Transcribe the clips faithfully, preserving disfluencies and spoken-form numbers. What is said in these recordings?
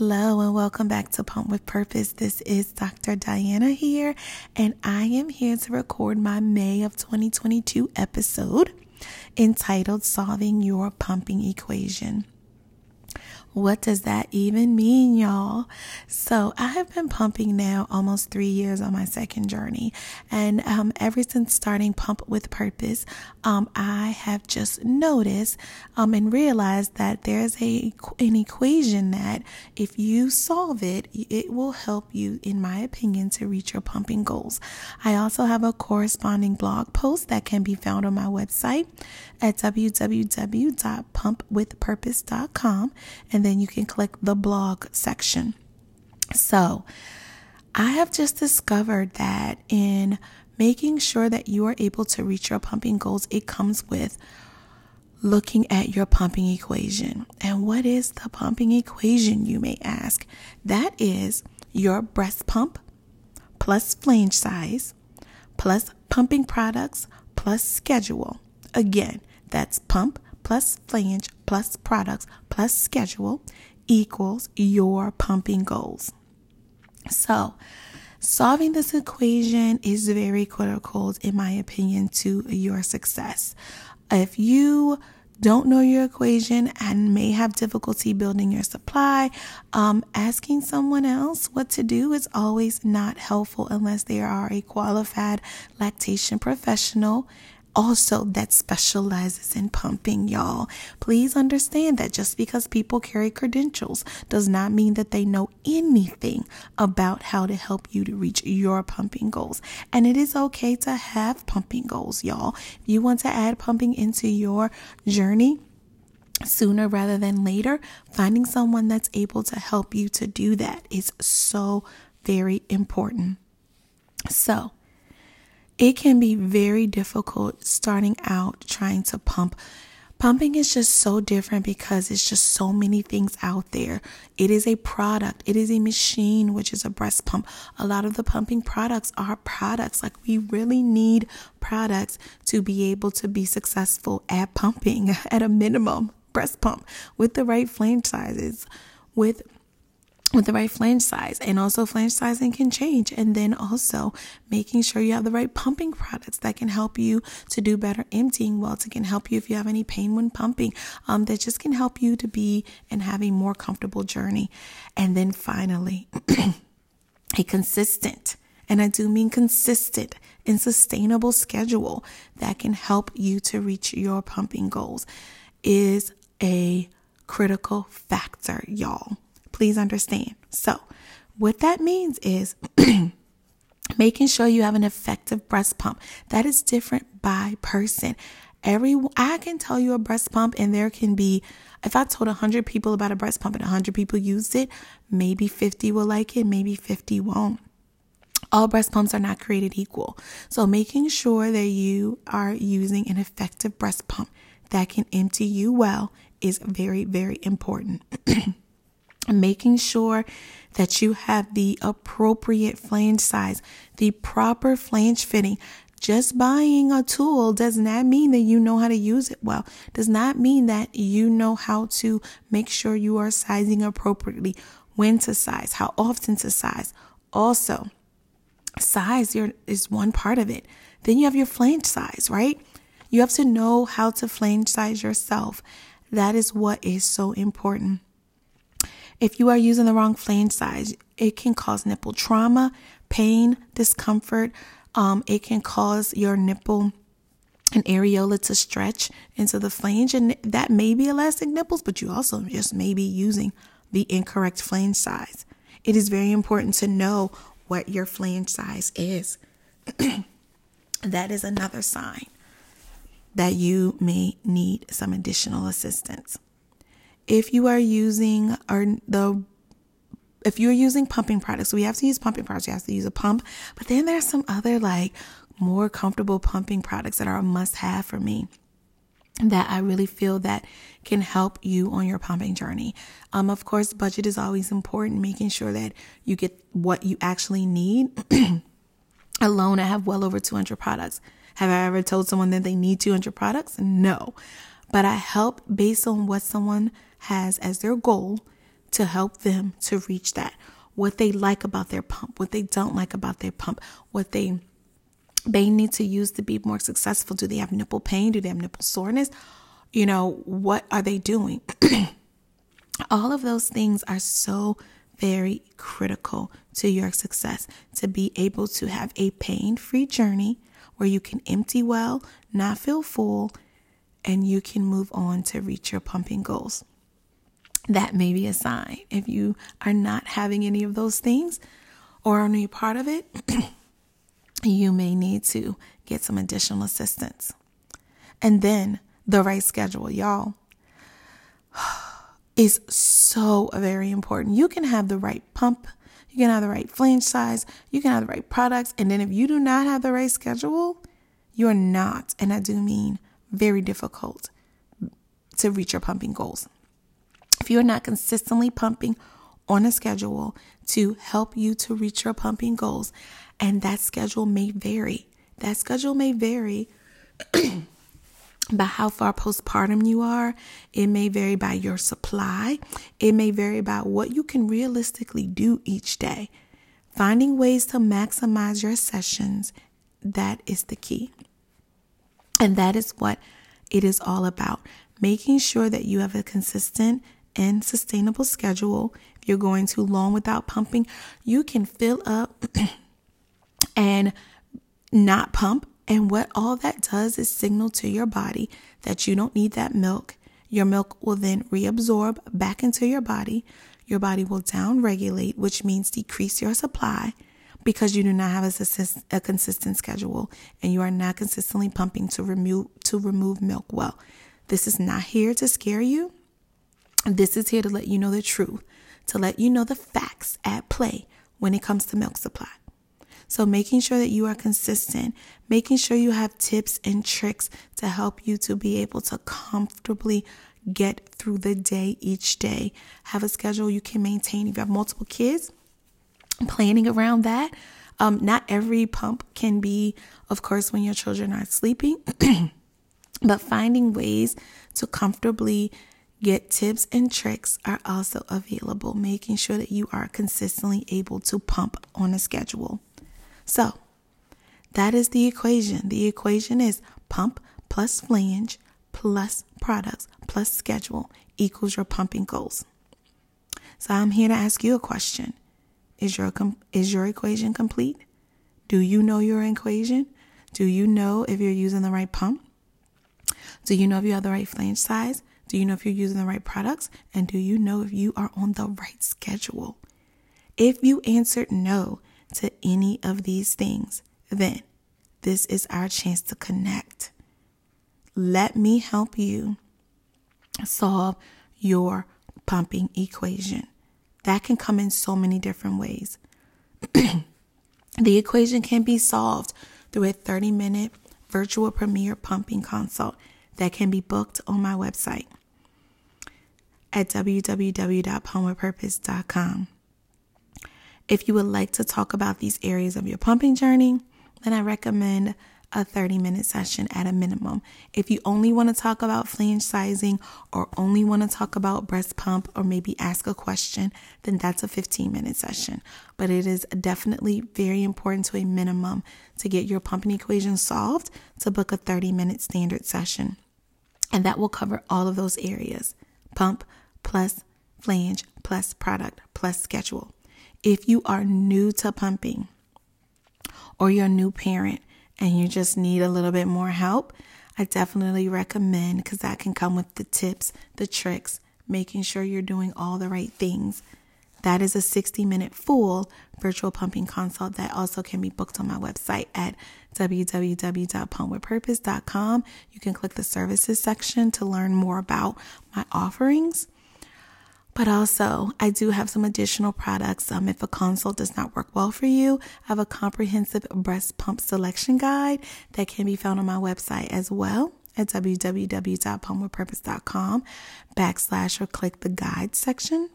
Hello and welcome back to Pump with Purpose. This is Doctor Diana here, and I am here to record my May of twenty twenty-two episode entitled Solving Your Pumping Equation. What does that even mean, y'all? So I have been pumping now almost three years on my second journey. And um, ever since starting Pump with Purpose, um, I have just noticed um, and realized that there's a an equation that if you solve it, it will help you, in my opinion, to reach your pumping goals. I also have a corresponding blog post that can be found on my website at w w w dot pump with purpose dot com. And then you can click the blog section. So I have just discovered that in making sure that you are able to reach your pumping goals, it comes with looking at your pumping equation. And what is the pumping equation, you may ask? That is your breast pump plus flange size plus pumping products plus schedule. Again, that's pump plus flange plus products plus schedule equals your pumping goals. So solving this equation is very critical, in my opinion, to your success. If you don't know your equation and may have difficulty building your supply, um, asking someone else what to do is always not helpful unless they are a qualified lactation professional also that specializes in pumping, y'all. Please understand that just because people carry credentials does not mean that they know anything about how to help you to reach your pumping goals. And it is okay to have pumping goals, y'all. If you want to add pumping into your journey sooner rather than later, finding someone that's able to help you to do that is so very important. So it can be very difficult starting out trying to pump. Pumping is just so different because it's just so many things out there. It is a product. It is a machine, which is a breast pump. A lot of the pumping products are products. Like, we really need products to be able to be successful at pumping, at a minimum breast pump with the right flange sizes, with with the right flange size. And also, flange sizing can change. And then also making sure you have the right pumping products that can help you to do better emptying welts. It can help you if you have any pain when pumping, um, that just can help you to be and have a more comfortable journey. And then finally, a consistent, and I do mean consistent and sustainable schedule that can help you to reach your pumping goals is a critical factor, y'all. Please understand. So what that means is making sure you have an effective breast pump that is different by person. Every I can tell you a breast pump, and there can be, if I told one hundred people about a breast pump and one hundred people used it, maybe fifty will like it, maybe fifty won't. All breast pumps are not created equal. So making sure that you are using an effective breast pump that can empty you well is very, very important. Making sure that you have the appropriate flange size, the proper flange fitting. Just buying a tool does not mean that you know how to use it well. Does not mean that you know how to make sure you are sizing appropriately, when to size, how often to size. Also, size is one part of it. Then you have your flange size, right? You have to know how to flange size yourself. That is what is so important. If you are using the wrong flange size, it can cause nipple trauma, pain, discomfort. Um, it can cause your nipple and areola to stretch into the flange. And that may be elastic nipples, but you also just may be using the incorrect flange size. It is very important to know what your flange size is. That is another sign that you may need some additional assistance. If you are using or the if you're using pumping products, we have to use pumping products. You have to use a pump. But then there's some other, like, more comfortable pumping products that are a must have for me, that I really feel that can help you on your pumping journey. Um, of course, budget is always important, making sure that you get what you actually need. Alone, I have well over two hundred products. Have I ever told someone that they need two hundred products? No. But I help based on what someone has as their goal to help them to reach that. What they like about their pump, what they don't like about their pump, what they may need to use to be more successful. Do they have nipple pain? Do they have nipple soreness? You know, what are they doing? All of those things are so very critical to your success, to be able to have a pain-free journey where you can empty well, not feel full, and you can move on to reach your pumping goals. That may be a sign. If you are not having any of those things or only part of it, you may need to get some additional assistance. And then the right schedule, y'all, is so very important. You can have the right pump, you can have the right flange size, you can have the right products. And then if you do not have the right schedule, you're not, and I do mean very difficult to reach your pumping goals. If you're not consistently pumping on a schedule to help you to reach your pumping goals, and that schedule may vary, that schedule may vary by how far postpartum you are. It may vary by your supply. It may vary by what you can realistically do each day. Finding ways to maximize your sessions, that is the key. And that is what it is all about. Making sure that you have a consistent and sustainable schedule. If you're going too long without pumping, you can fill up and not pump. And what all that does is signal to your body that you don't need that milk. Your milk will then reabsorb back into your body. Your body will downregulate, which means decrease your supply because you do not have a, a consistent schedule and you are not consistently pumping to remove to remove milk well. This is not here to scare you. This is here to let you know the truth, to let you know the facts at play when it comes to milk supply. So making sure that you are consistent, making sure you have tips and tricks to help you to be able to comfortably get through the day each day. Have a schedule you can maintain. If you have multiple kids, planning around that. Um, not every pump can be, of course, when your children are sleeping, but finding ways to comfortably get tips and tricks are also available. Making sure that you are consistently able to pump on a schedule. So that is the equation. The equation is pump plus flange plus products plus schedule equals your pumping goals. So I'm here to ask you a question. Is your is your equation complete? Do you know your equation? Do you know if you're using the right pump? Do you know if you have the right flange size? Do you know if you're using the right products? And do you know if you are on the right schedule? If you answered no to any of these things, then this is our chance to connect. Let me help you solve your pumping equation. That can come in so many different ways. The equation can be solved through a thirty minute virtual premier pumping consult that can be booked on my website at w w w dot pump with purpose dot com. If you would like to talk about these areas of your pumping journey, then I recommend a thirty minute session at a minimum. If you only want to talk about flange sizing or only want to talk about breast pump or maybe ask a question, then that's a fifteen minute session. But it is definitely very important to a minimum to get your pumping equation solved to book a thirty minute standard session. And that will cover all of those areas. Pump plus flange plus product plus schedule. If you are new to pumping or you're a new parent and you just need a little bit more help, I definitely recommend, because that can come with the tips, the tricks, making sure you're doing all the right things. That is a sixty minute full virtual pumping consult that also can be booked on my website at w w w dot pump with purpose dot com. You can click the services section to learn more about my offerings. But also, I do have some additional products. Um, if a consult does not work well for you, I have a comprehensive breast pump selection guide that can be found on my website as well at w w w dot pump with purpose dot com backslash or click the guide section.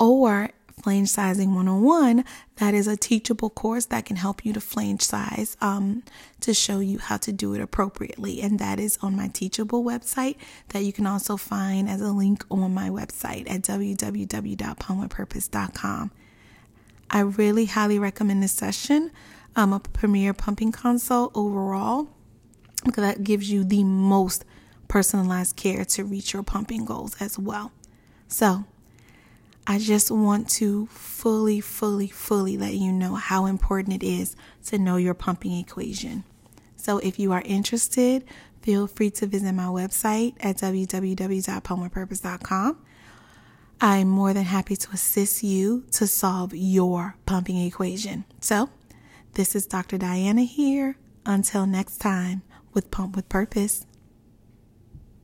Or Flange Sizing one oh one, that is a teachable course that can help you to flange size, um, to show you how to do it appropriately. And that is on my Teachable website that you can also find as a link on my website at w w w dot pump with purpose dot com. I really highly recommend this session, um, a premier pumping consult overall, because that gives you the most personalized care to reach your pumping goals as well. So I just want to fully, fully, fully let you know how important it is to know your pumping equation. So if you are interested, feel free to visit my website at w w w dot pump with purpose dot com. I'm more than happy to assist you to solve your pumping equation. So this is Doctor Diana here. Until next time with Pump with Purpose.